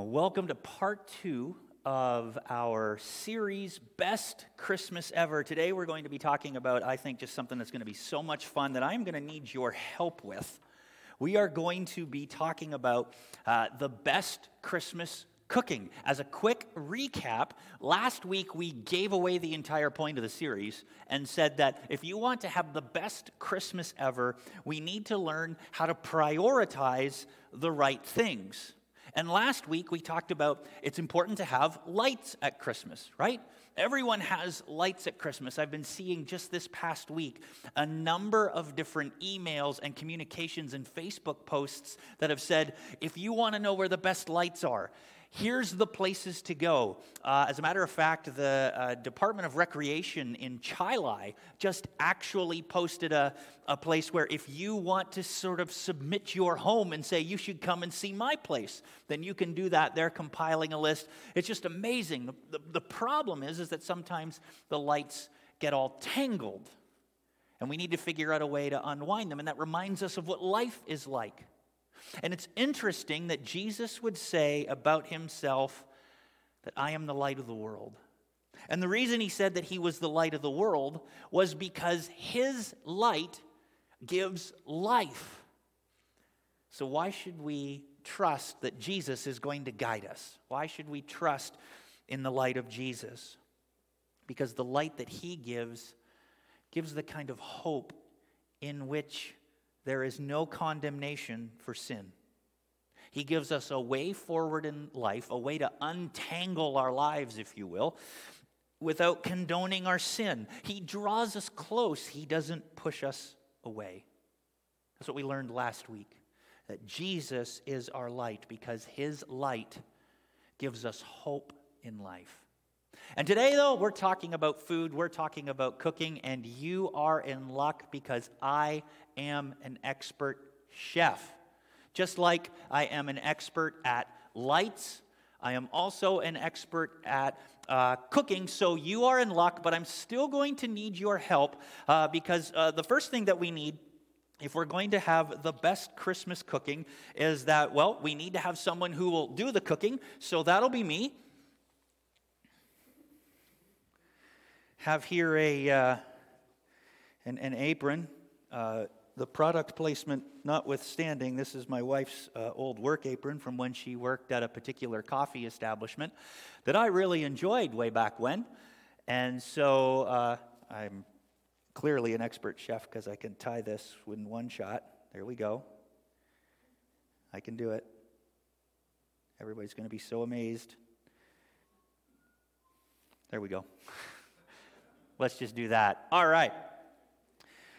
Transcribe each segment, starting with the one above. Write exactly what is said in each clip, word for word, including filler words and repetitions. Well, welcome to part two of our series, Best Christmas Ever. Today we're going to be talking about, I think, just something that's going to be so much fun that I'm going to need your help with. We are going to be talking about uh, the best Christmas cooking. As a quick recap, last week we gave away the entire point of the series and said that if you want to have the best Christmas ever, we need to learn how to prioritize the right things. And last week, we talked about it's important to have lights at Christmas, right? Everyone has lights at Christmas. I've been seeing just this past week a number of different emails and communications and Facebook posts that have said, if you want to know where the best lights are, here's the places to go. Uh, as a matter of fact, the uh, Department of Recreation in Chilai just actually posted a, a place where if you want to sort of submit your home and say, you should come and see my place, then you can do that. They're compiling a list. It's just amazing. The, the, the problem is, is that sometimes the lights get all tangled, and we need to figure out a way to unwind them, and that reminds us of what life is like. And it's interesting that Jesus would say about himself that I am the light of the world. And the reason he said that he was the light of the world was because his light gives life. So why should we trust that Jesus is going to guide us? Why should we trust in the light of Jesus? Because the light that he gives gives the kind of hope in which there is no condemnation for sin. He gives us a way forward in life, a way to untangle our lives, if you will, without condoning our sin. He draws us close. He doesn't push us away. That's what we learned last week, that Jesus is our light because his light gives us hope in life. And today, though, we're talking about food, we're talking about cooking, and you are in luck because I am an expert chef. Just like I am an expert at lights, I am also an expert at uh, cooking, so you are in luck, but I'm still going to need your help uh, because uh, the first thing that we need, if we're going to have the best Christmas cooking, is that, well, we need to have someone who will do the cooking, so that'll be me. Have here a uh, an, an apron. Uh, the product placement notwithstanding, this is my wife's uh, old work apron from when she worked at a particular coffee establishment that I really enjoyed way back when. And so uh, I'm clearly an expert chef because I can tie this in one shot. There we go. I can do it. Everybody's going to be so amazed. There we go. Let's just do that. All right.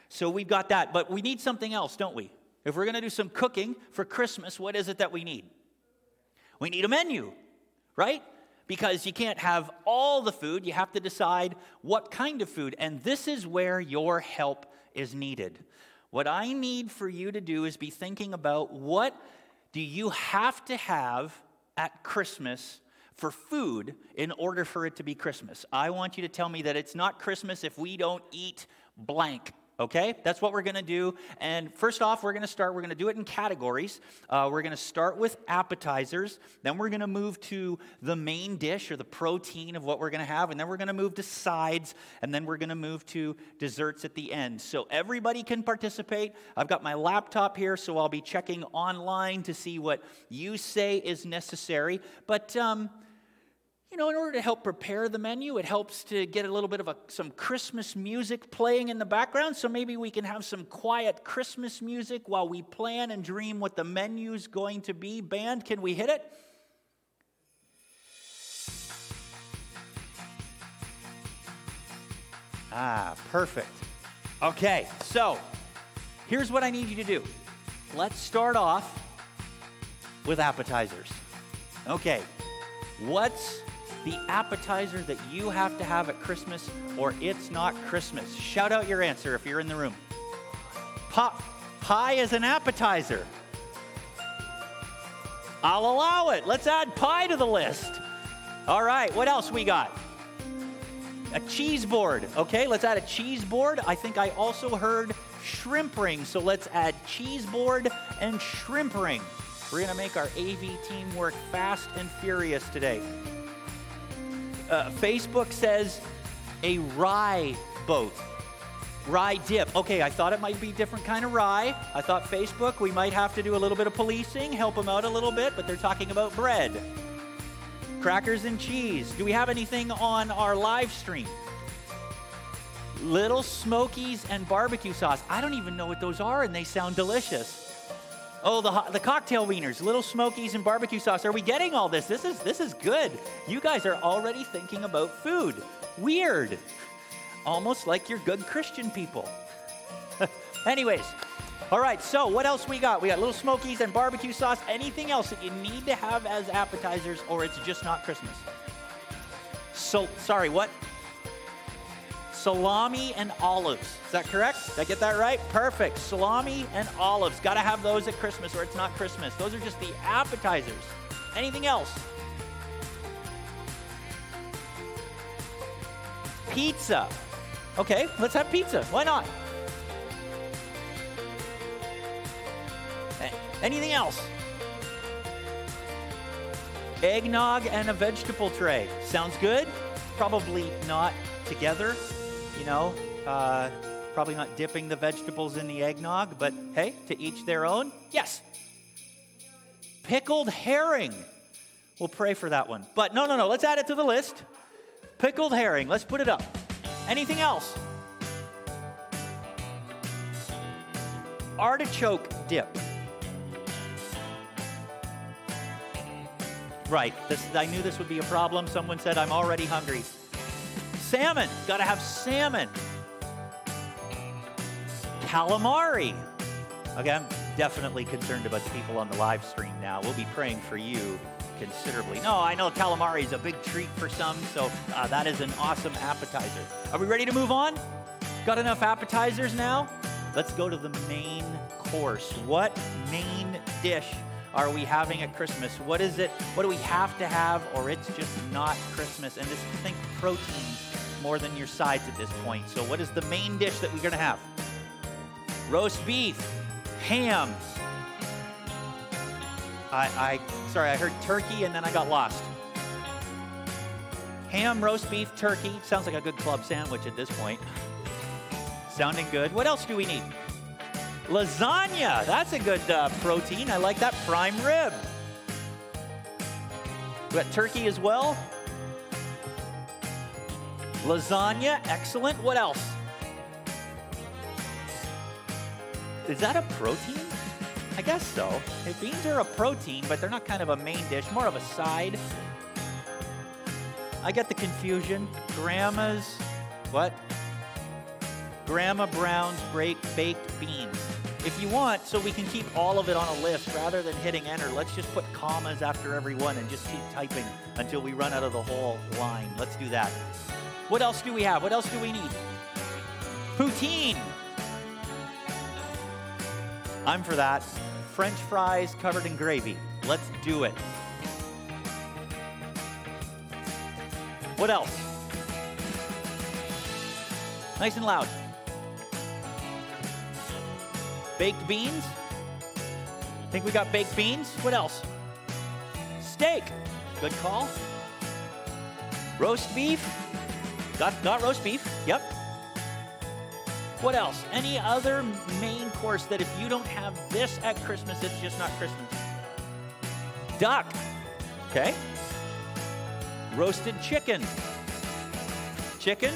So we've got that, but we need something else, don't we? If we're going to do some cooking for Christmas, what is it that we need? We need a menu, right? Because you can't have all the food. You have to decide what kind of food, and this is where your help is needed. What I need for you to do is be thinking about what do you have to have at Christmas for food in order for it to be Christmas. I want you to tell me that it's not Christmas if we don't eat blank, okay? That's what we're going to do. And first off, we're going to start, we're going to do it in categories. Uh, we're going to start with appetizers. Then we're going to move to the main dish or the protein of what we're going to have. And then we're going to move to sides. And then we're going to move to desserts at the end. So everybody can participate. I've got my laptop here, so I'll be checking online to see what you say is necessary. But, um... You know, in order to help prepare the menu, it helps to get a little bit of a, some Christmas music playing in the background, so maybe we can have some quiet Christmas music while we plan and dream what the menu's going to be. Band, can we hit it? Ah, perfect. Okay, so here's what I need you to do. Let's start off with appetizers. Okay, what's the appetizer that you have to have at Christmas, or it's not Christmas? Shout out your answer if you're in the room. Pop, pie is an appetizer. I'll allow it. Let's add pie to the list. All right, what else we got? A cheese board. Okay, let's add a cheese board. I think I also heard shrimp ring, so let's add cheese board and shrimp ring. We're going to make our A V team work fast and furious today. Uh, Facebook says a rye boat. Rye dip. Okay, I thought it might be a different kind of rye. I thought Facebook, we might have to do a little bit of policing, help them out a little bit, but they're talking about bread. Crackers and cheese. Do we have anything on our live stream? Little Smokies and barbecue sauce. I don't even know what those are, and they sound delicious. Oh, the the cocktail wieners, Little Smokies and barbecue sauce. Are we getting all this? This is this is good. You guys are already thinking about food. Weird. Almost like you're good Christian people. Anyways, all right, so what else we got? We got Little Smokies and barbecue sauce. Anything else that you need to have as appetizers, or it's just not Christmas? So, sorry, what? Salami and olives. Is that correct? Did I get that right? Perfect. Salami and olives. Got to have those at Christmas or it's not Christmas. Those are just the appetizers. Anything else? Pizza. Okay, let's have pizza. Why not? Anything else? Eggnog and a vegetable tray. Sounds good? Probably not together. You know, uh, probably not dipping the vegetables in the eggnog, but hey, to each their own. Yes. Pickled herring. We'll pray for that one. But no, no, no, let's add it to the list. Pickled herring. Let's put it up. Anything else? Artichoke dip. Right. This, I knew this would be a problem. Someone said, I'm already hungry. Salmon. Got to have salmon. Calamari. Okay, I'm definitely concerned about the people on the live stream now. We'll be praying for you considerably. No, I know calamari is a big treat for some, so uh, that is an awesome appetizer. Are we ready to move on? Got enough appetizers now? Let's go to the main course. What main dish are we having at Christmas? What is it? What do we have to have, or it's just not Christmas? And this, think proteins more than your sides at this point. So what is the main dish that we're gonna have? Roast beef, ham. I, I, sorry, I heard turkey and then I got lost. Ham, roast beef, turkey. Sounds like a good club sandwich at this point. Sounding good. What else do we need? Lasagna, that's a good uh, protein. I like that. Prime rib. We got turkey as well. Lasagna, excellent. What else? Is that a protein? I guess so. Hey, beans are a protein, but they're not kind of a main dish, more of a side. I get the confusion. Grandma's, what? Grandma Brown's baked beans. If you want, so we can keep all of it on a list, rather than hitting enter, let's just put commas after every one and just keep typing until we run out of the whole line. Let's do that. What else do we have? What else do we need? Poutine. I'm for that. French fries covered in gravy. Let's do it. What else? Nice and loud. Baked beans. I think we got baked beans. What else? Steak. Good call. Roast beef. Got, got roast beef. Yep. What else? Any other main course that if you don't have this at Christmas, it's just not Christmas? Duck. Okay. Roasted chicken. Chicken.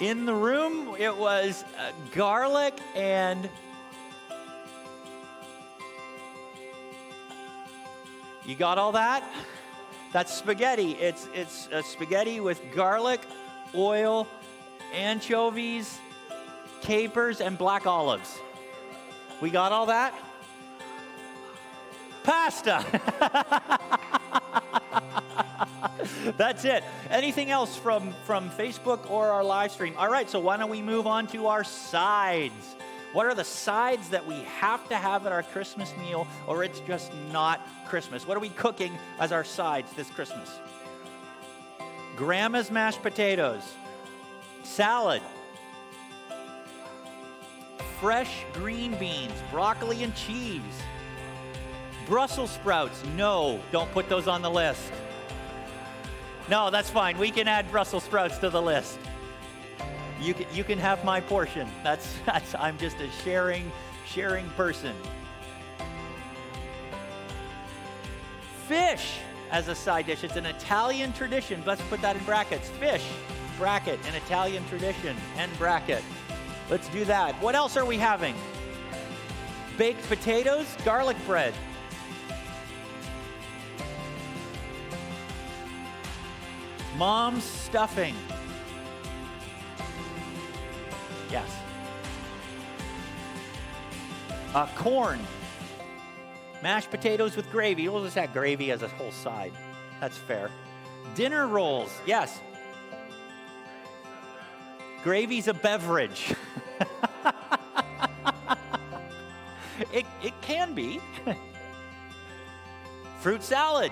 In the room, it was uh, garlic and... You got all that? That's spaghetti. It's it's uh, spaghetti with garlic, oil, anchovies, capers, and black olives. We got all that? Pasta. That's it. Anything else from, from Facebook or our live stream? All right, so why don't we move on to our sides? What are the sides that we have to have at our Christmas meal, or it's just not Christmas? What are we cooking as our sides this Christmas? Grandma's mashed potatoes, salad, fresh green beans, broccoli and cheese, Brussels sprouts. No, don't put those on the list. No, that's fine. We can add Brussels sprouts to the list. You can, you can have my portion. That's, that's I'm just a sharing, sharing person. Fish as a side dish. It's an Italian tradition. Let's put that in brackets. Fish, bracket, an Italian tradition, end bracket. Let's do that. What else are we having? Baked potatoes, garlic bread. Mom's stuffing. Yes. Uh, corn. Mashed potatoes with gravy. We'll just have gravy as a whole side. That's fair. Dinner rolls. Yes. Gravy's a beverage. it, it can be. Fruit salad.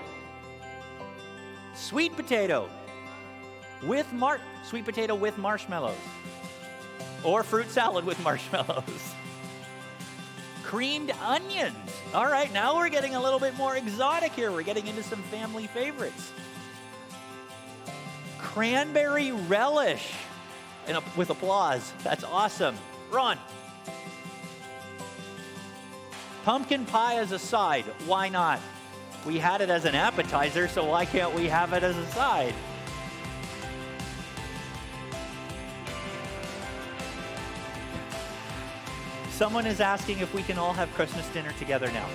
Sweet potato. With mar- sweet potato with marshmallows. Or fruit salad with marshmallows. Creamed onions. All right, now we're getting a little bit more exotic here. We're getting into some family favorites. Cranberry relish. And a- with applause. That's awesome. Ron. Pumpkin pie as a side. Why not? We had it as an appetizer, so why can't we have it as a side? Someone is asking if we can all have Christmas dinner together now.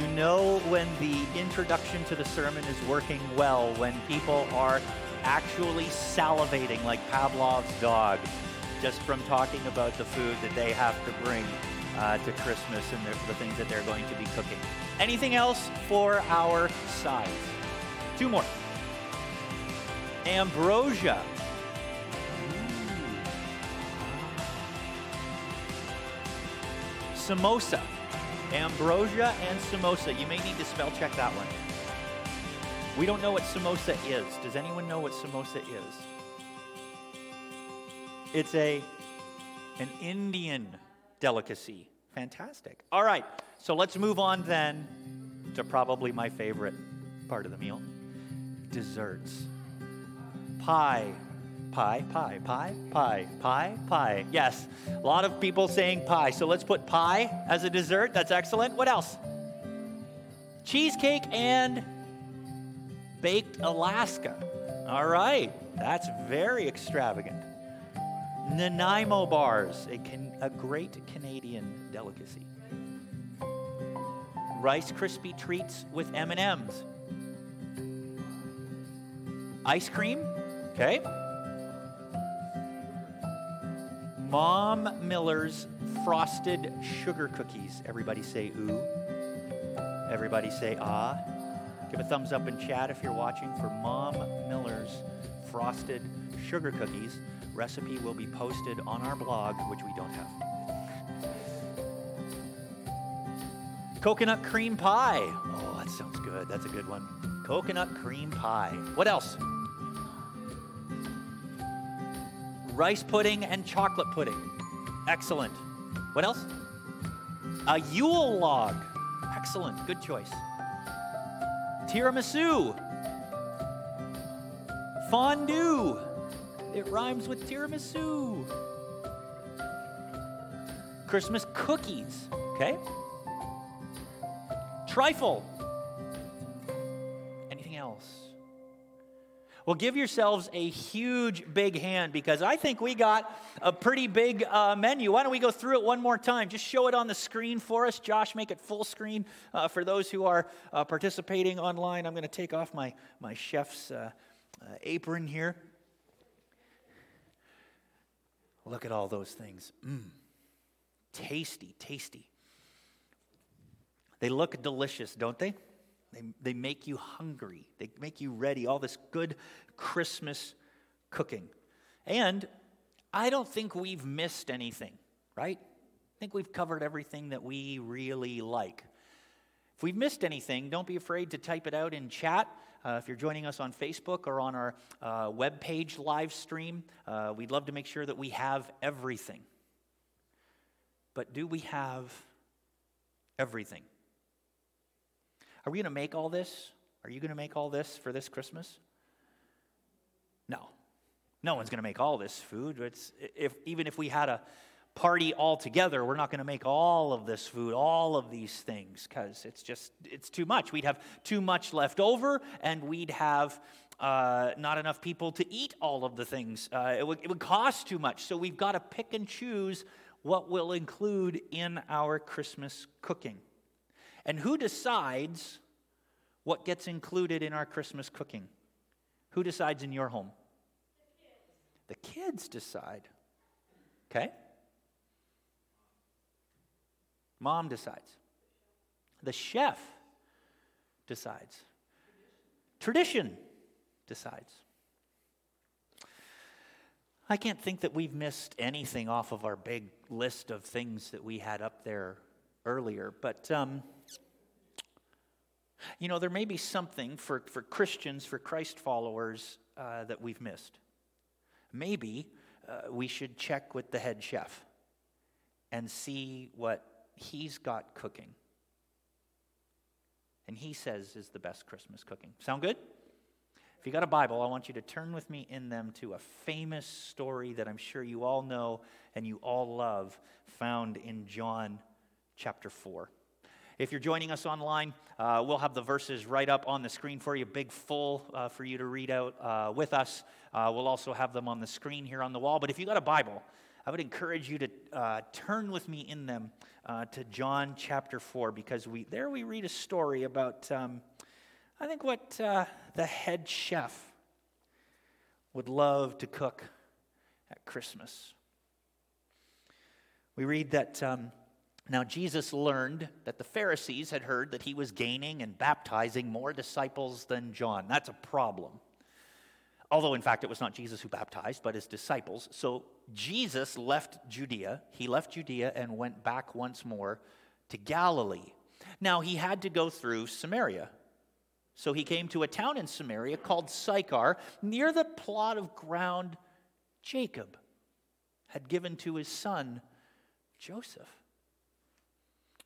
You know when the introduction to the sermon is working well, when people are actually salivating like Pavlov's dog just from talking about the food that they have to bring uh, to Christmas and the, the things that they're going to be cooking. Anything else for our sides? Two more. Ambrosia. Ooh. Samosa. Ambrosia and samosa. You may need to spell check that one. We don't know what samosa is. Does anyone know what samosa is? It's a an Indian delicacy. Fantastic. All right. So let's move on then to probably my favorite part of the meal, desserts. Pie, pie, pie, pie, pie, pie, pie. Yes, a lot of people saying pie. So let's put pie as a dessert. That's excellent. What else? Cheesecake and baked Alaska. All right. That's very extravagant. Nanaimo bars, a, can, a great Canadian delicacy. Rice Krispie treats with M and M's. Ice cream, okay. Mom Miller's frosted sugar cookies. Everybody say ooh. Everybody say ah. Give a thumbs up in chat if you're watching for Mom Miller's frosted sugar cookies. Recipe will be posted on our blog, which we don't have. Coconut cream pie. Oh, that sounds good. That's a good one. Coconut cream pie. What else? Rice pudding and chocolate pudding. Excellent. What else? A Yule log. Excellent. Good choice. Tiramisu. Fondue. It rhymes with tiramisu. Christmas cookies. Okay. Trifle. Anything else? Well, give yourselves a huge big hand because I think we got a pretty big uh, menu. Why don't we go through it one more time? Just show it on the screen for us. Josh, make it full screen uh, for those who are uh, participating online. I'm going to take off my, my chef's uh, uh, apron here. Look at all those things. Mmm. Tasty, tasty. They look delicious, don't they? They they make you hungry. They make you ready. All this good Christmas cooking. And I don't think we've missed anything, right? I think we've covered everything that we really like. If we've missed anything, don't be afraid to type it out in chat. Uh, if you're joining us on Facebook or on our uh, webpage live stream, uh, we'd love to make sure that we have everything. But do we have everything? Are we going to make all this? Are you going to make all this for this Christmas? No. No one's going to make all this food. It's, if, even if we had a party all together, we're not going to make all of this food, all of these things, because it's just, it's too much. We'd have too much left over, and we'd have uh, not enough people to eat all of the things. Uh, it would, it would cost too much. So we've got to pick and choose what we'll include in our Christmas cooking. And who decides what gets included in our Christmas cooking? Who decides in your home? The kids decide. Okay? Mom decides. The chef decides. Tradition decides. I can't think that we've missed anything off of our big list of things that we had up there earlier, but um, you know, there may be something for, for Christians, for Christ followers, uh, that we've missed. Maybe uh, we should check with the head chef and see what he's got cooking, and he says is the best Christmas cooking. Sound good? If you got a Bible, I want you to turn with me in them to a famous story that I'm sure you all know and you all love, found in John chapter four. If you're joining us online, uh, we'll have the verses right up on the screen for you, big full uh, for you to read out uh, with us. Uh, we'll also have them on the screen here on the wall, but if you got a Bible, I would encourage you to uh, turn with me in them uh, to John chapter four, because we there we read a story about, um, I think, what uh, the head chef would love to cook at Christmas. We read that, um, now Jesus learned that the Pharisees had heard that he was gaining and baptizing more disciples than John. That's a problem. Although, in fact, it was not Jesus who baptized, but his disciples. So Jesus left Judea. He left Judea and went back once more to Galilee. Now, he had to go through Samaria. So he came to a town in Samaria called Sychar, near the plot of ground Jacob had given to his son Joseph.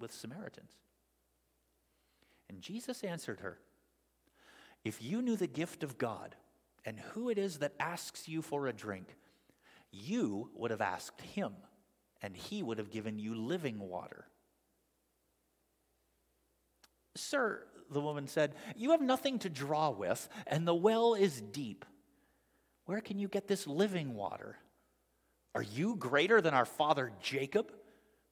with Samaritans." And Jesus answered her, "If you knew the gift of God and who it is that asks you for a drink, you would have asked him, and he would have given you living water." "Sir," the woman said, "you have nothing to draw with, and the well is deep. Where can you get this living water? Are you greater than our father Jacob,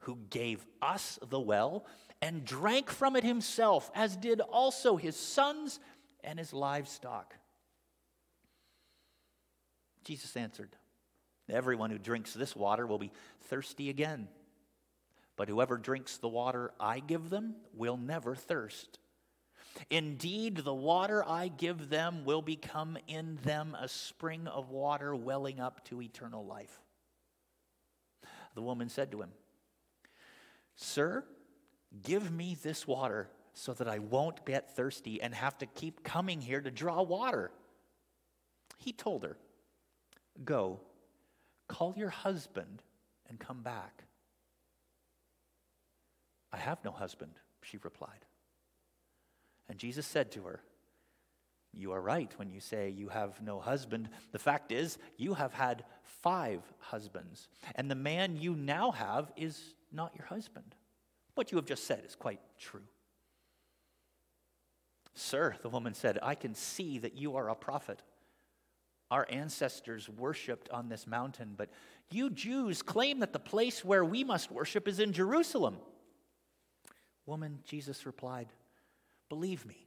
who gave us the well and drank from it himself, as did also his sons and his livestock?" Jesus answered, "Everyone who drinks this water will be thirsty again. But whoever drinks the water I give them will never thirst. Indeed, the water I give them will become in them a spring of water welling up to eternal life." The woman said to him, "Sir, give me this water so that I won't get thirsty and have to keep coming here to draw water." He told her, "Go, call your husband and come back." "I have no husband," she replied. And Jesus said to her, "You are right when you say you have no husband. The fact is, you have had five husbands, and the man you now have is not your husband. What you have just said is quite true." "Sir," the woman said, "I can see that you are a prophet. Our ancestors worshipped on this mountain, but you Jews claim that the place where we must worship is in Jerusalem." "Woman," Jesus replied, "believe me,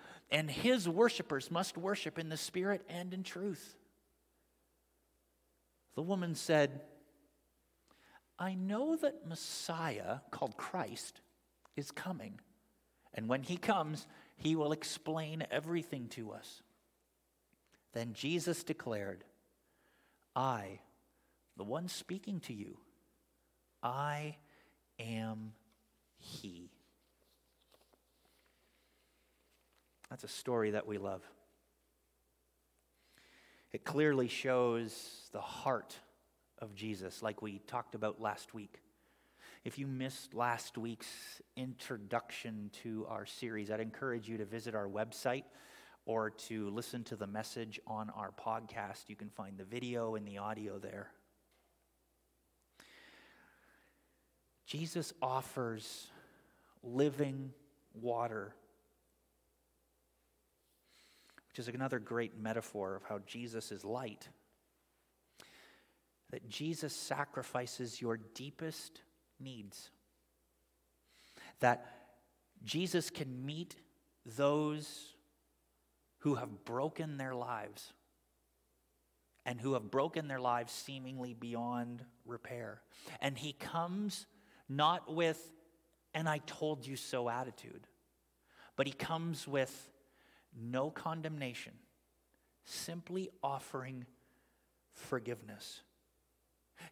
and His worshipers must worship in the Spirit and in truth. The woman said, I know that Messiah, called Christ, is coming, and when He comes, He will explain everything to us. Then Jesus declared, I, the one speaking to you, I am He. That's a story that we love. It clearly shows the heart of Jesus, like we talked about last week. If you missed last week's introduction to our series, I'd encourage you to visit our website or to listen to the message on our podcast. You can find the video and the audio there. Jesus offers living water, which is another great metaphor of how Jesus is light. That Jesus sacrifices your deepest needs. That Jesus can meet those who have broken their lives, and who have broken their lives seemingly beyond repair. And He comes not with an I told you so attitude, but He comes with no condemnation, simply offering forgiveness.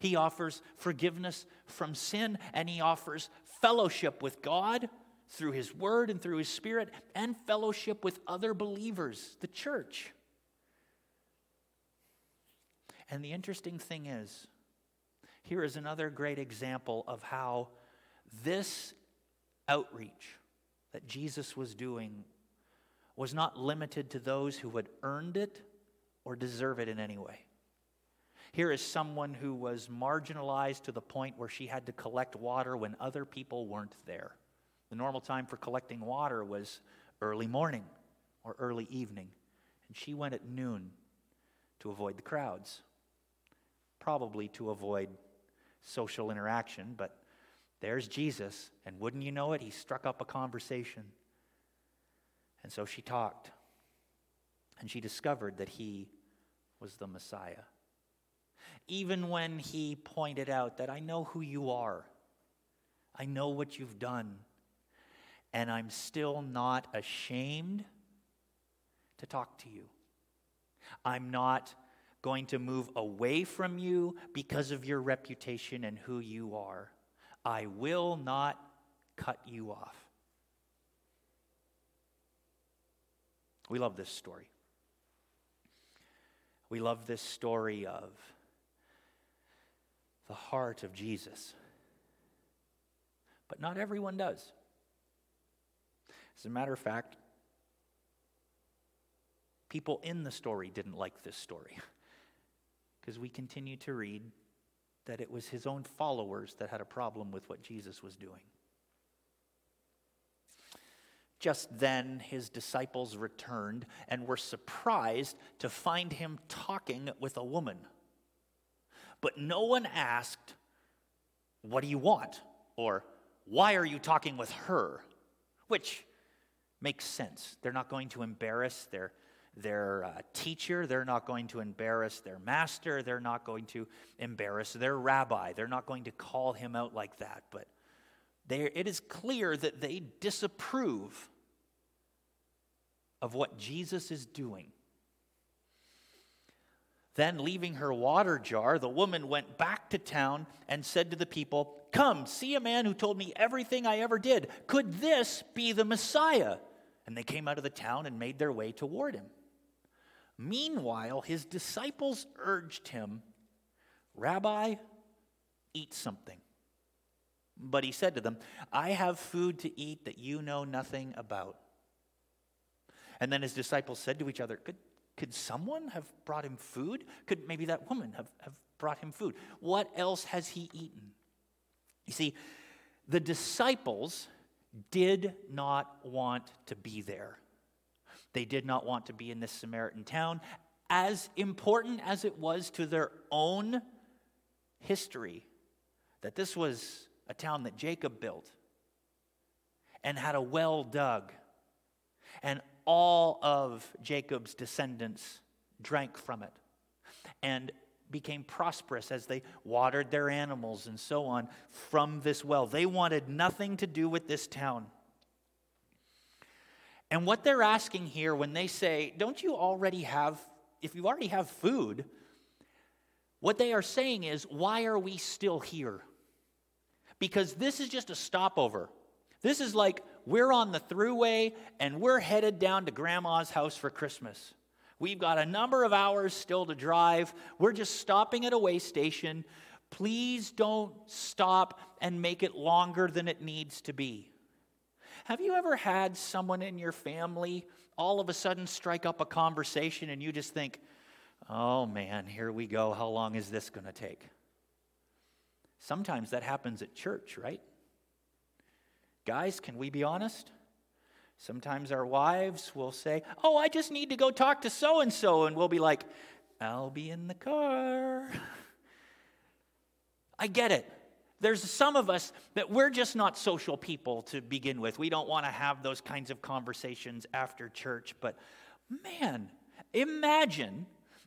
He offers forgiveness from sin, and He offers fellowship with God through His Word and through His Spirit, and fellowship with other believers, the church. And the interesting thing is, here is another great example of how this outreach that Jesus was doing was not limited to those who had earned it or deserve it in any way. Here is someone who was marginalized to the point where she had to collect water when other people weren't there. The normal time for collecting water was early morning or early evening, and she went at noon to avoid the crowds, probably to avoid social interaction, but there's Jesus, and wouldn't you know it, He struck up a conversation. And so she talked, and she discovered that He was the Messiah. Even when He pointed out that, I know who you are, I know what you've done, and I'm still not ashamed to talk to you. I'm not going to move away from you because of your reputation and who you are. I will not cut you off. We love this story. We love this story of the heart of Jesus. But not everyone does. As a matter of fact, people in the story didn't like this story, because we continue to read that it was His own followers that had a problem with what Jesus was doing. Just then, His disciples returned and were surprised to find Him talking with a woman. But no one asked, what do you want? Or, why are you talking with her? Which makes sense. They're not going to embarrass their, their uh, teacher. They're not going to embarrass their master. They're not going to embarrass their rabbi. They're not going to call Him out like that. But they, it is clear that they disapprove of what Jesus is doing. Then, leaving her water jar, the woman went back to town and said to the people, come, see a man who told me everything I ever did. Could this be the Messiah? And they came out of the town and made their way toward Him. Meanwhile, His disciples urged Him, Rabbi, eat something. But He said to them, I have food to eat that you know nothing about. And then His disciples said to each other, Could, Could someone have brought him food? Could maybe that woman have, have brought him food? What else has he eaten? You see, the disciples did not want to be there. They did not want to be in this Samaritan town. As important as it was to their own history, that this was a town that Jacob built and had a well dug, and all of Jacob's descendants drank from it and became prosperous as they watered their animals and so on from this well. They wanted nothing to do with this town. And what they're asking here when they say, don't you already have, if you already have food, what they are saying is, why are we still here? Because this is just a stopover. This is like, we're on the thruway and we're headed down to Grandma's house for Christmas. We've got a number of hours still to drive. We're just stopping at a way station. Please don't stop and make it longer than it needs to be. Have you ever had someone in your family all of a sudden strike up a conversation and you just think, oh man, here we go. How long is this going to take? Sometimes that happens at church, right? Guys, can we be honest? Sometimes our wives will say, oh, I just need to go talk to so-and-so. And we'll be like, I'll be in the car. I get it. There's some of us that we're just not social people to begin with. We don't want to have those kinds of conversations after church. But man, imagine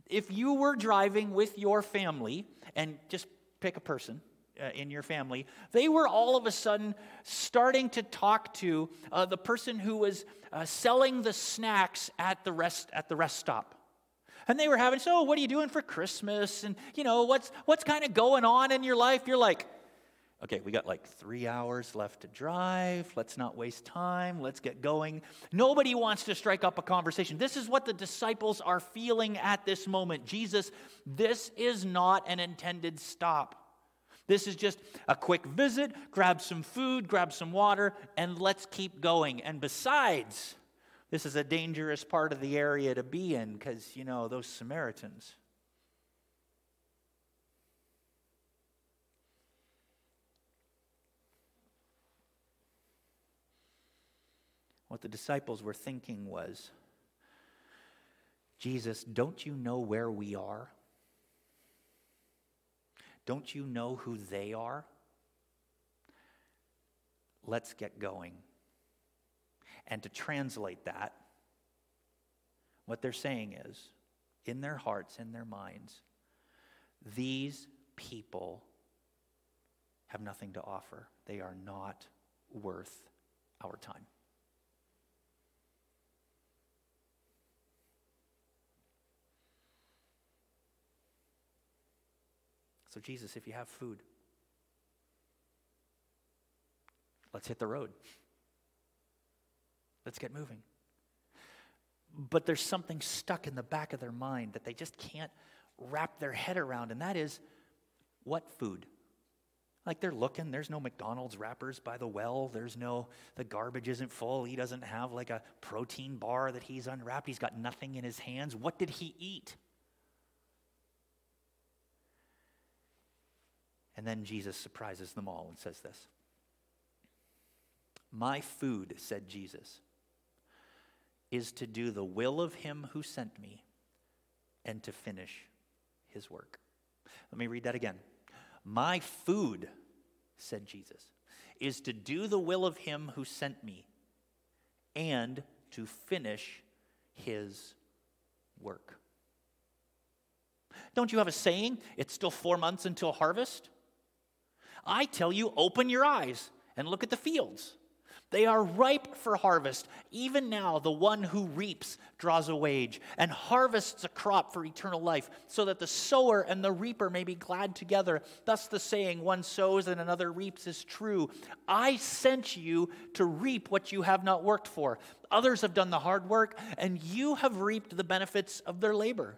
if you were driving with your family, and just pick a person, Uh, in your family, they were all of a sudden starting to talk to uh, the person who was uh, selling the snacks at the rest at the rest stop, and they were having, so what are you doing for Christmas? And you know, what's what's kind of going on in your life? You're like, okay, we got like three hours left to drive. Let's not waste time. Let's get going. Nobody wants to strike up a conversation. This is what the disciples are feeling at this moment. Jesus, this is not an intended stop. This is just a quick visit, grab some food, grab some water, and let's keep going. And besides, this is a dangerous part of the area to be in because, you know, those Samaritans. What the disciples were thinking was, Jesus, don't you know where we are? Don't you know who they are? Let's get going. And to translate that, what they're saying is, in their hearts, in their minds, these people have nothing to offer. They are not worth our time. So Jesus, if you have food, let's hit the road. Let's get moving. But there's something stuck in the back of their mind that they just can't wrap their head around, and that is, what food? Like they're looking, there's no McDonald's wrappers by the well, there's no, the garbage isn't full, he doesn't have like a protein bar that he's unwrapped, he's got nothing in his hands. What did he eat? And then Jesus surprises them all and says this. My food, said Jesus, is to do the will of him who sent me and to finish his work. Let me read that again. My food, said Jesus, is to do the will of him who sent me and to finish his work. Don't you have a saying? It's still four months until harvest. I tell you, open your eyes and look at the fields. They are ripe for harvest. Even now, the one who reaps draws a wage and harvests a crop for eternal life, so that the sower and the reaper may be glad together. Thus the saying, one sows and another reaps, is true. I sent you to reap what you have not worked for. Others have done the hard work, and you have reaped the benefits of their labor.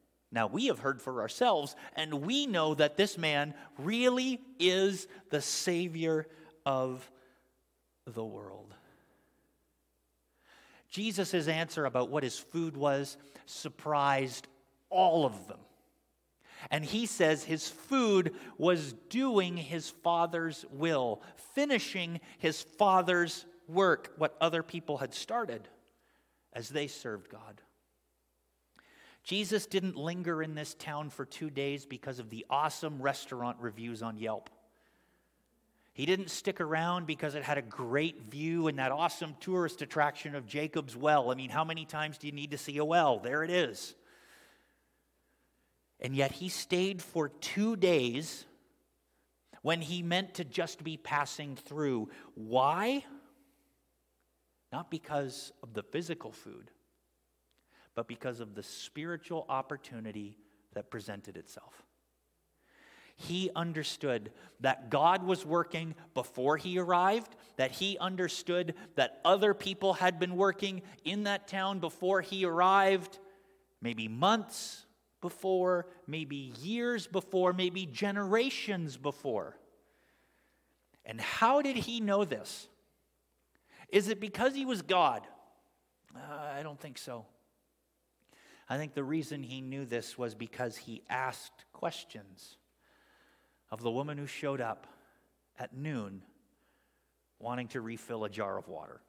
Now we have heard for ourselves, and we know that this man really is the Savior of the world." Jesus' answer about what his food was surprised all of them. And he says his food was doing his Father's will, finishing his Father's work, what other people had started as they served God. Jesus didn't linger in this town for two days because of the awesome restaurant reviews on Yelp. He didn't stick around because it had a great view and that awesome tourist attraction of Jacob's Well. I mean, how many times do you need to see a well? There it is. And yet he stayed for two days when he meant to just be passing through. Why? Not because of the physical food, but because of the spiritual opportunity that presented itself. He understood that God was working before he arrived, that he understood that other people had been working in that town before he arrived, maybe months before, maybe years before, maybe generations before. And how did he know this? Is it because he was God? Uh, I don't think so. I think the reason he knew this was because he asked questions of the woman who showed up at noon wanting to refill a jar of water.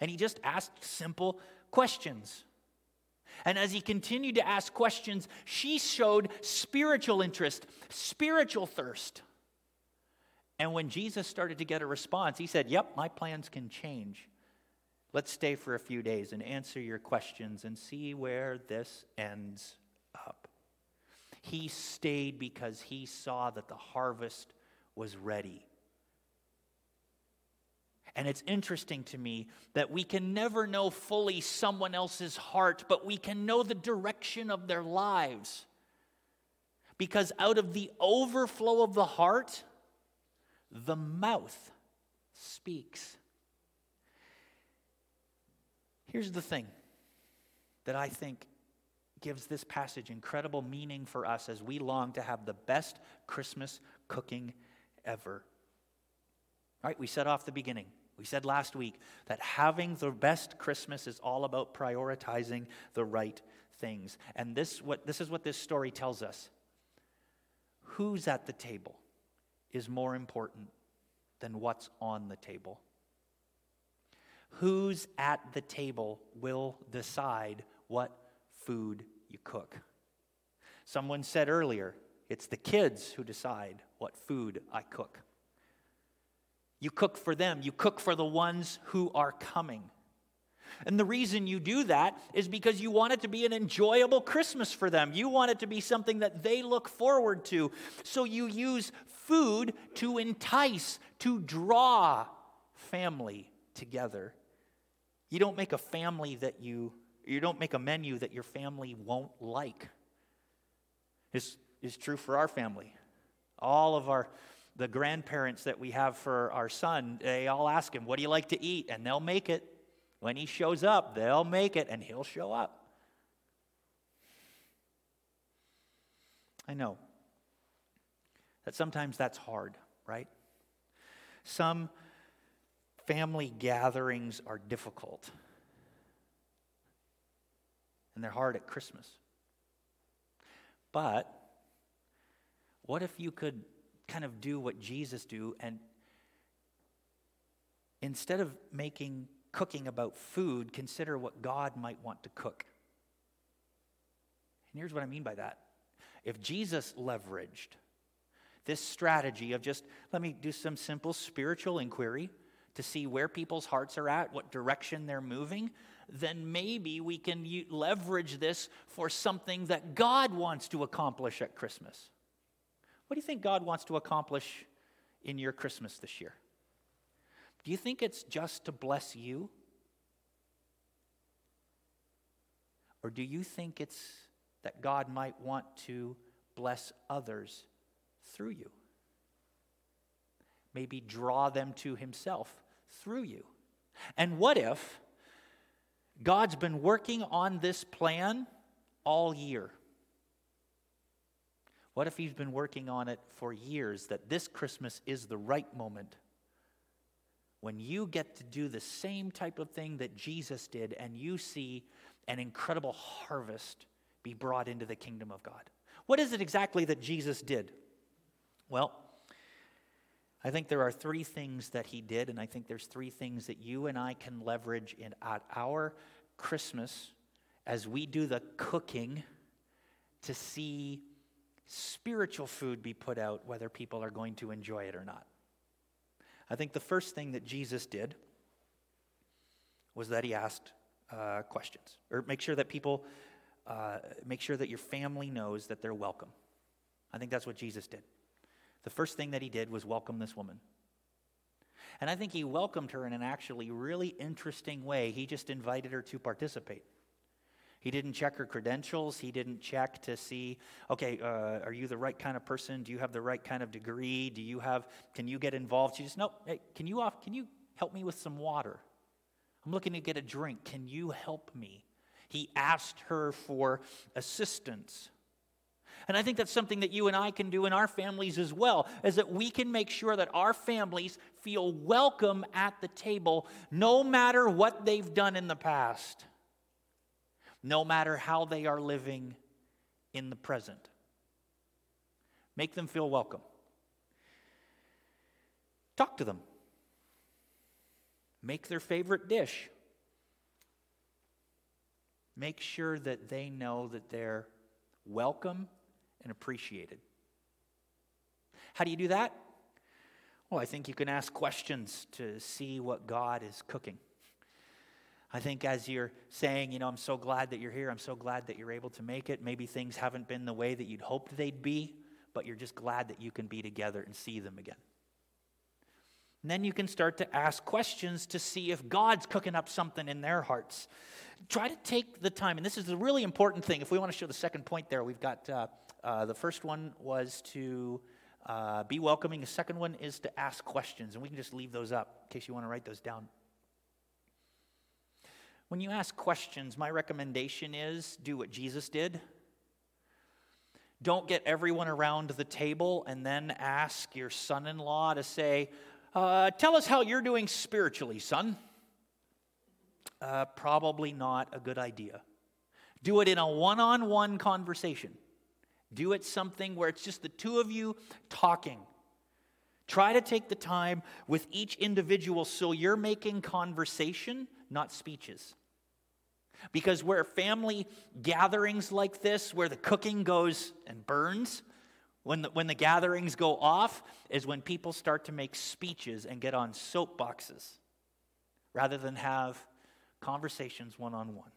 And he just asked simple questions. And as he continued to ask questions, she showed spiritual interest, spiritual thirst. And when Jesus started to get a response, he said, "Yep, my plans can change. Let's stay for a few days and answer your questions and see where this ends up." He stayed because he saw that the harvest was ready. And it's interesting to me that we can never know fully someone else's heart, but we can know the direction of their lives. Because out of the overflow of the heart, the mouth speaks. Here's the thing that I think gives this passage incredible meaning for us as we long to have the best Christmas cooking ever. Right? We set off the beginning. We said last week that having the best Christmas is all about prioritizing the right things. And this what this is what this story tells us. Who's at the table is more important than what's on the table. Who's at the table will decide what food you cook. Someone said earlier, it's the kids who decide what food I cook. You cook for them. You cook for the ones who are coming. And the reason you do that is because you want it to be an enjoyable Christmas for them. You want it to be something that they look forward to. So you use food to entice, to draw family together. You don't make a family that you, you don't make a menu that your family won't like. This is true for our family. All of our The grandparents that we have for our son, they all ask him, "What do you like to eat?" And they'll make it. When he shows up, they'll make it, and he'll show up. I know that sometimes that's hard, right? Some family gatherings are difficult, and they're hard at Christmas. But what if you could kind of do what Jesus do, and instead of making cooking about food, consider what God might want to cook? And here's what I mean by that. If Jesus leveraged this strategy of just, let me do some simple spiritual inquiry to see where people's hearts are at, what direction they're moving, then maybe we can leverage this for something that God wants to accomplish at Christmas. What do you think God wants to accomplish in your Christmas this year? Do you think it's just to bless you? Or do you think it's that God might want to bless others through you. Maybe draw them to himself through you. And what if God's been working on this plan all year? What if he's been working on it for years, that this Christmas is the right moment when you get to do the same type of thing that Jesus did, and you see an incredible harvest be brought into the kingdom of God? What is it exactly that Jesus did? Well, I think there are three things that he did, and I think there's three things that you and I can leverage in at our Christmas as we do the cooking to see spiritual food be put out, whether people are going to enjoy it or not. I think the first thing that Jesus did was that he asked uh, questions, or make sure that people, uh, make sure that your family knows that they're welcome. I think that's what Jesus did. The first thing that he did was welcome this woman. And I think he welcomed her in an actually really interesting way. He just invited her to participate. He didn't check her credentials. He didn't check to see, okay, uh, are you the right kind of person? Do you have the right kind of degree? Do you have, can you get involved? She just, no, hey, can you off, can you help me with some water? I'm looking to get a drink. Can you help me? He asked her for assistance. And I think that's something that you and I can do in our families as well, is that we can make sure that our families feel welcome at the table, no matter what they've done in the past, no matter how they are living in the present. Make them feel welcome. Talk to them. Make their favorite dish. Make sure that they know that they're welcome and appreciated. How do you do that? Well, I think you can ask questions to see what God is cooking. I think as you're saying, you know, I'm so glad that you're here, I'm so glad that you're able to make it, maybe things haven't been the way that you'd hoped they'd be, but you're just glad that you can be together and see them again. And then you can start to ask questions to see if God's cooking up something in their hearts. Try to take the time, and this is a really important thing. If we want to show the second point there, we've got uh, uh, the first one was to uh, be welcoming. The second one is to ask questions, and we can just leave those up in case you want to write those down. When you ask questions, my recommendation is do what Jesus did. Don't get everyone around the table and then ask your son-in-law to say, uh, tell us how you're doing spiritually, son. Uh, probably not a good idea. Do it in a one-on-one conversation. Do it something where it's just the two of you talking. Try to take the time with each individual so you're making conversation, not speeches. Because where family gatherings like this, where the cooking goes and burns, when the, when the gatherings go off, is when people start to make speeches and get on soapboxes rather than have conversations one-on-one.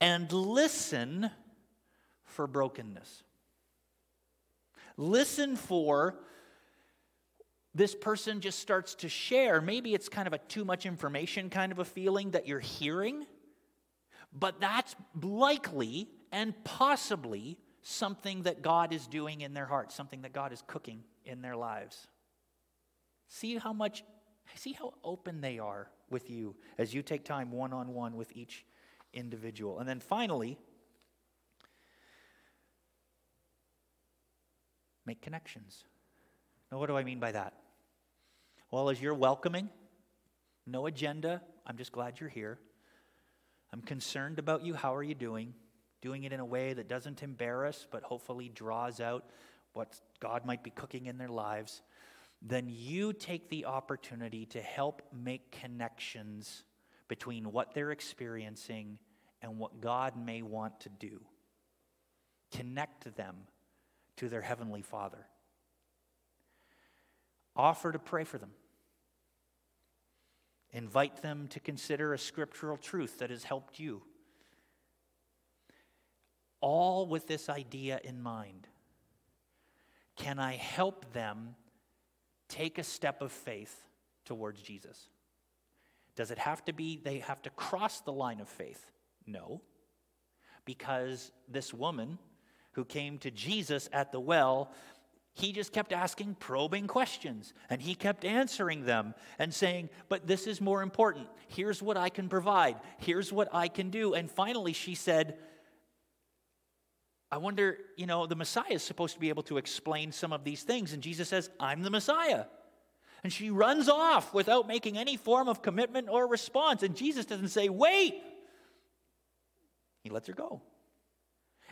And listen for brokenness. Listen for this person just starts to share. Maybe it's kind of a too much information kind of a feeling that you're hearing, but that's likely and possibly something that God is doing in their hearts, something that God is cooking in their lives. See how much, see how open they are with you as you take time one-on-one with each individual. And then finally, make connections. Now, what do I mean by that? Well, as you're welcoming, no agenda, I'm just glad you're here. I'm concerned about you, how are you doing? Doing it in a way that doesn't embarrass, but hopefully draws out what God might be cooking in their lives. Then you take the opportunity to help make connections between what they're experiencing and what God may want to do. Connect them to their Heavenly Father. Offer to pray for them. Invite them to consider a scriptural truth that has helped you. All with this idea in mind. Can I help them take a step of faith towards Jesus? Does it have to be they have to cross the line of faith? No. Because this woman who came to Jesus at the well, he just kept asking probing questions, and he kept answering them and saying, but this is more important. Here's what I can provide. Here's what I can do. And finally she said, I wonder, you know, the Messiah is supposed to be able to explain some of these things. And Jesus says, I'm the Messiah. And she runs off without making any form of commitment or response. And Jesus doesn't say, wait. He lets her go.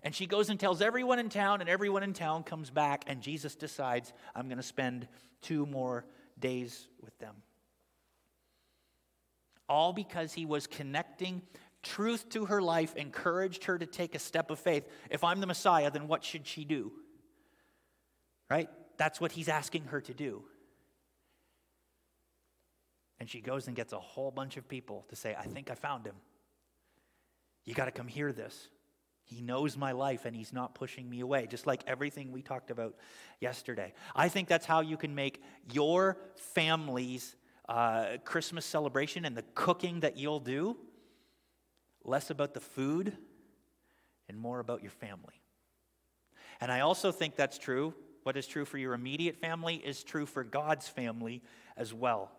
And she goes and tells everyone in town, and everyone in town comes back, and Jesus decides, I'm going to spend two more days with them. All because he was connecting truth to her life, encouraged her to take a step of faith. If I'm the Messiah, then what should she do? Right? That's what he's asking her to do. And she goes and gets a whole bunch of people to say, I think I found him. You got to come hear this. He knows my life and he's not pushing me away, just like everything we talked about yesterday. I think that's how you can make your family's uh, Christmas celebration and the cooking that you'll do less about the food and more about your family. And I also think that's true. What is true for your immediate family is true for God's family as well.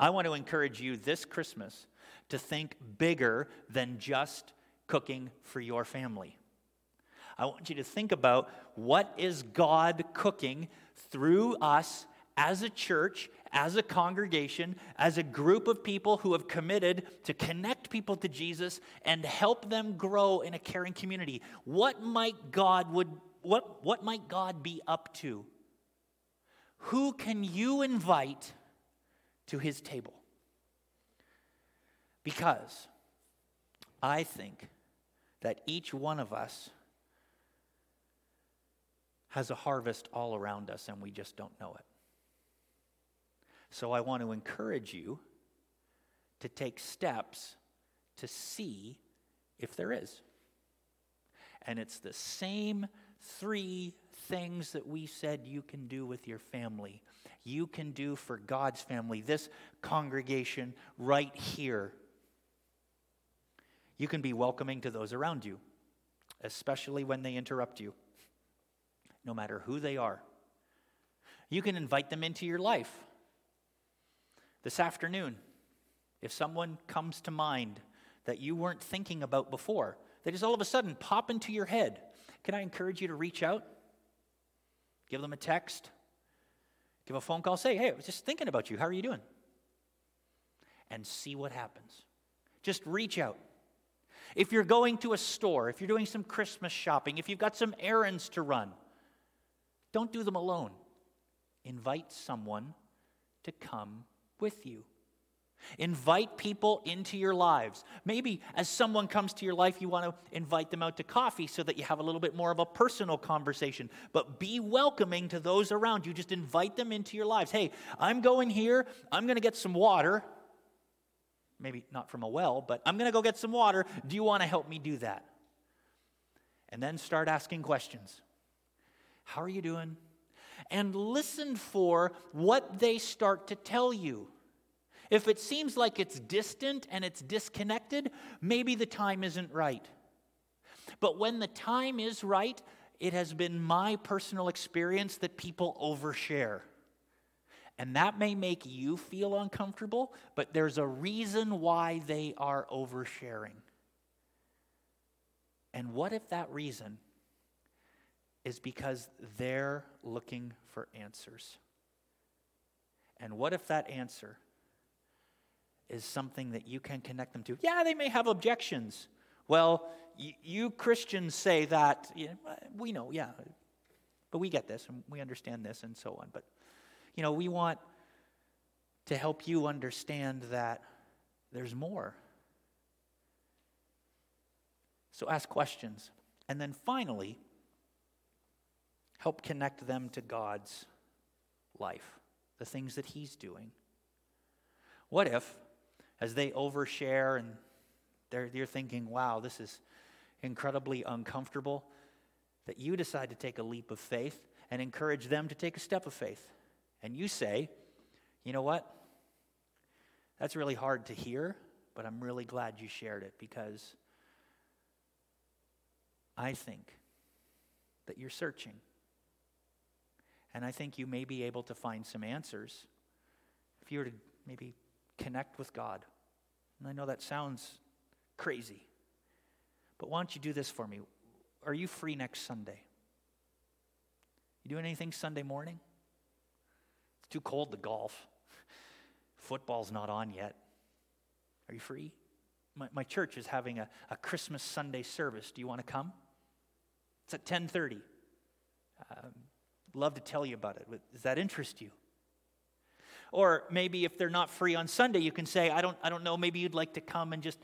I want to encourage you this Christmas to think bigger than just cooking for your family. I want you to think about what is God cooking through us as a church, as a congregation, as a group of people who have committed to connect people to Jesus and help them grow in a caring community. What might God would what what might God be up to? Who can you invite to his table? Because I think that each one of us has a harvest all around us, and we just don't know it. So I want to encourage you to take steps to see if there is. And it's the same three things that we said you can do with your family. You can do for God's family, this congregation right here. You can be welcoming to those around you, especially when they interrupt you, no matter who they are. You can invite them into your life. This afternoon, if someone comes to mind that you weren't thinking about before, they just all of a sudden pop into your head, can I encourage you to reach out? Give them a text, give a phone call, say, hey, I was just thinking about you, how are you doing? And see what happens. Just reach out. If you're going to a store, if you're doing some Christmas shopping, if you've got some errands to run, don't do them alone. Invite someone to come with you. Invite people into your lives. Maybe as someone comes to your life, you want to invite them out to coffee so that you have a little bit more of a personal conversation. But be welcoming to those around you. Just invite them into your lives. Hey, I'm going here. I'm going to get some water. Maybe not from a well, but I'm going to go get some water. Do you want to help me do that? And then start asking questions. How are you doing? And listen for what they start to tell you. If it seems like it's distant and it's disconnected, maybe the time isn't right. But when the time is right, it has been my personal experience that people overshare. And that may make you feel uncomfortable, but there's a reason why they are oversharing. And what if that reason is because they're looking for answers? And what if that answer is something that you can connect them to? Yeah, they may have objections. Well, y- you Christians say that, you know, we know, yeah, but we get this and we understand this and so on, but you know, we want to help you understand that there's more. So ask questions. And then finally, help connect them to God's life, the things that he's doing. What if, as they overshare and they're, you're thinking, wow, this is incredibly uncomfortable, that you decide to take a leap of faith and encourage them to take a step of faith? And you say, you know what? That's really hard to hear, but I'm really glad you shared it because I think that you're searching. And I think you may be able to find some answers if you were to maybe connect with God. And I know that sounds crazy, but why don't you do this for me? Are you free next Sunday? You doing anything Sunday morning? It's too cold to golf. Football's not on yet. Are you free? My, my church is having a, a Christmas Sunday service. Do you want to come? It's at ten thirty. Um, love to tell you about it. Does that interest you? Or maybe if they're not free on Sunday, you can say, I don't, I don't know, maybe you'd like to come and just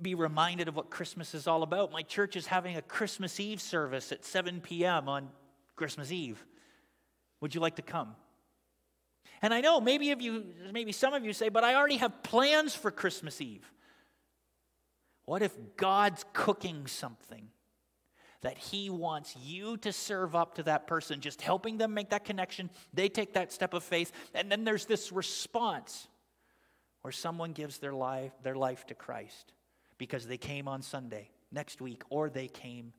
be reminded of what Christmas is all about. My church is having a Christmas Eve service at seven p.m. on Christmas Eve. Would you like to come? And I know maybe of you, maybe some of you say, but I already have plans for Christmas Eve. What if God's cooking something that he wants you to serve up to that person, just helping them make that connection? They take that step of faith, and then there's this response where someone gives their life, their life to Christ because they came on Sunday next week, or they came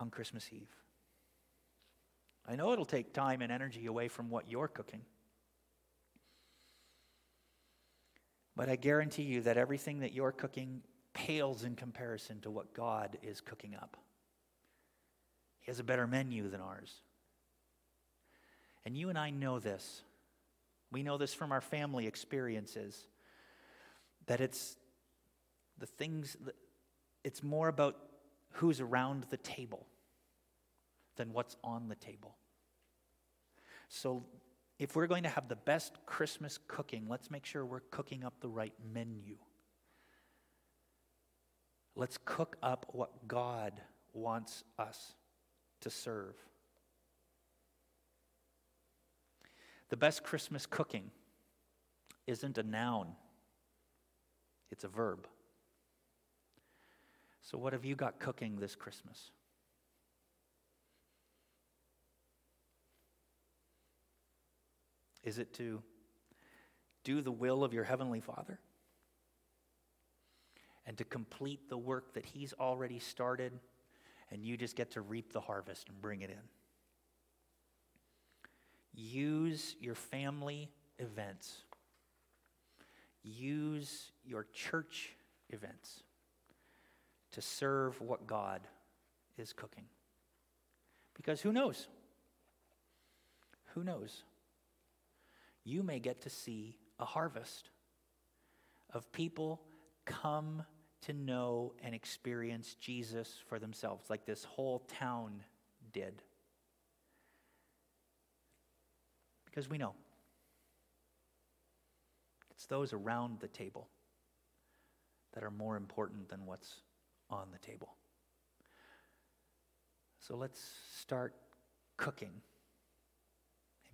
on Christmas Eve. I know it'll take time and energy away from what you're cooking, but I guarantee you that everything that you're cooking pales in comparison to what God is cooking up. He has a better menu than ours. And you and I know this. We know this from our family experiences, that it's the things, that it's more about who's around the table than what's on the table. So if we're going to have the best Christmas cooking, let's make sure we're cooking up the right menu. Let's cook up what God wants us to serve. The best Christmas cooking isn't a noun, it's a verb. So what have you got cooking this Christmas? Is it to do the will of your Heavenly Father and to complete the work that he's already started, and you just get to reap the harvest and bring it in? Use your family events. Use your church events to serve what God is cooking. Because who knows? Who knows? You may get to see a harvest of people come to know and experience Jesus for themselves, like this whole town did. Because we know it's those around the table that are more important than what's on the table. So let's start cooking.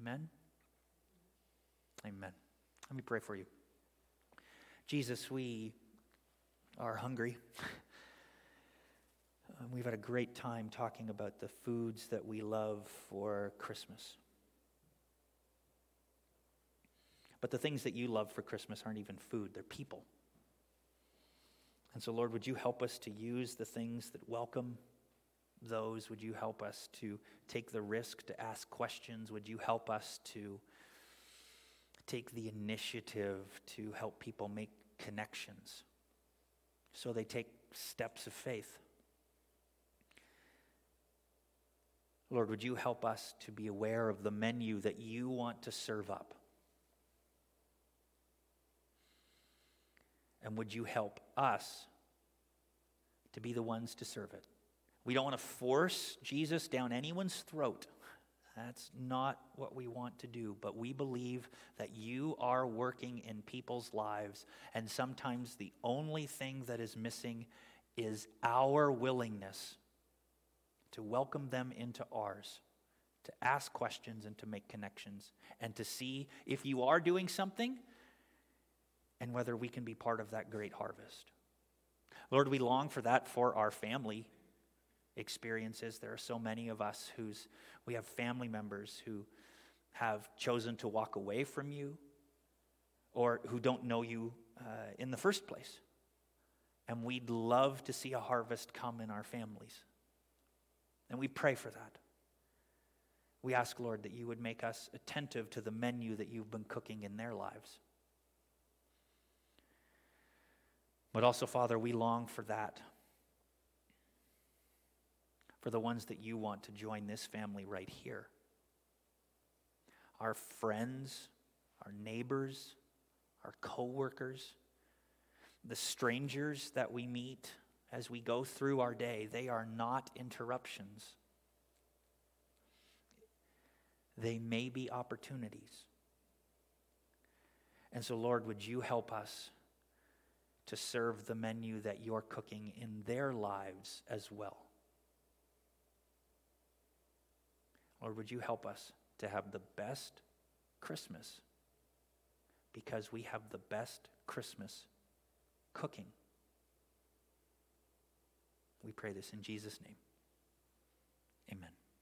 Amen? Amen. Let me pray for you. Jesus, we are hungry. We've had a great time talking about the foods that we love for Christmas. But the things that you love for Christmas aren't even food, they're people. And so, Lord, would you help us to use the things that welcome those? Would you help us to take the risk to ask questions? Would you help us to take the initiative to help people make connections so they take steps of faith? Lord, would you help us to be aware of the menu that you want to serve up? And would you help us to be the ones to serve it? We don't want to force Jesus down anyone's throat. That's not what we want to do, but we believe that you are working in people's lives, and sometimes the only thing that is missing is our willingness to welcome them into ours, to ask questions and to make connections, and to see if you are doing something and whether we can be part of that great harvest. Lord, we long for that for our family experiences. There are so many of us who's we have family members who have chosen to walk away from you, or who don't know you uh, in the first place. And we'd love to see a harvest come in our families. And we pray for that. We ask, Lord, that you would make us attentive to the menu that you've been cooking in their lives. But also, Father, we long for that, for the ones that you want to join this family right here. Our friends, our neighbors, our co-workers, the strangers that we meet as we go through our day, they are not interruptions. They may be opportunities. And so, Lord, would you help us to serve the menu that you're cooking in their lives as well? Lord, would you help us to have the best Christmas, because we have the best Christmas cooking. We pray this in Jesus' name. Amen.